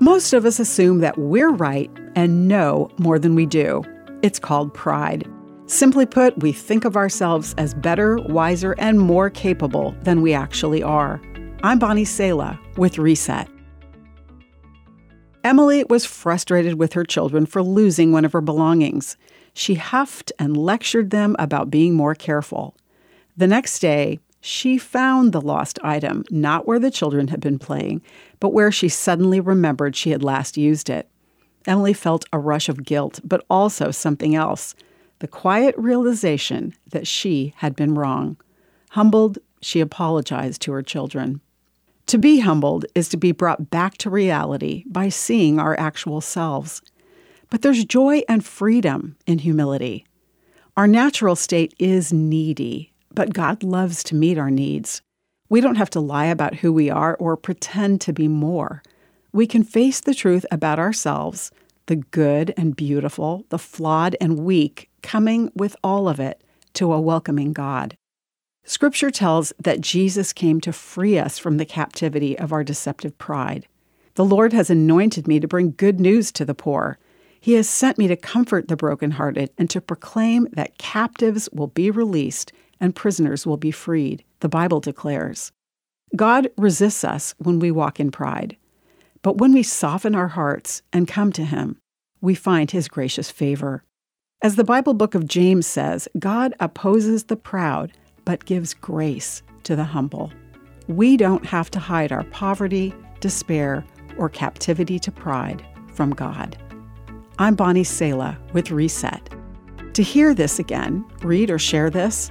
Most of us assume that we're right and know more than we do. It's called pride. Simply put, we think of ourselves as better, wiser, and more capable than we actually are. I'm Bonnie Sela with Reset. Emily was frustrated with her children for losing one of her belongings. She huffed and lectured them about being more careful. The next day, she found the lost item, not where the children had been playing, but where she suddenly remembered she had last used it. Emily felt a rush of guilt, but also something else, the quiet realization that she had been wrong. Humbled, she apologized to her children. To be humbled is to be brought back to reality by seeing our actual selves. But there's joy and freedom in humility. Our natural state is needy, but God loves to meet our needs. We don't have to lie about who we are or pretend to be more. We can face the truth about ourselves, the good and beautiful, the flawed and weak, coming with all of it to a welcoming God. Scripture tells that Jesus came to free us from the captivity of our deceptive pride. The Lord has anointed me to bring good news to the poor. He has sent me to comfort the brokenhearted and to proclaim that captives will be released and prisoners will be freed, the Bible declares. God resists us when we walk in pride. But when we soften our hearts and come to Him, we find His gracious favor. As the Bible book of James says, God opposes the proud, but gives grace to the humble. We don't have to hide our poverty, despair, or captivity to pride from God. I'm Bonnie Sela with Reset. To hear this again, read or share this,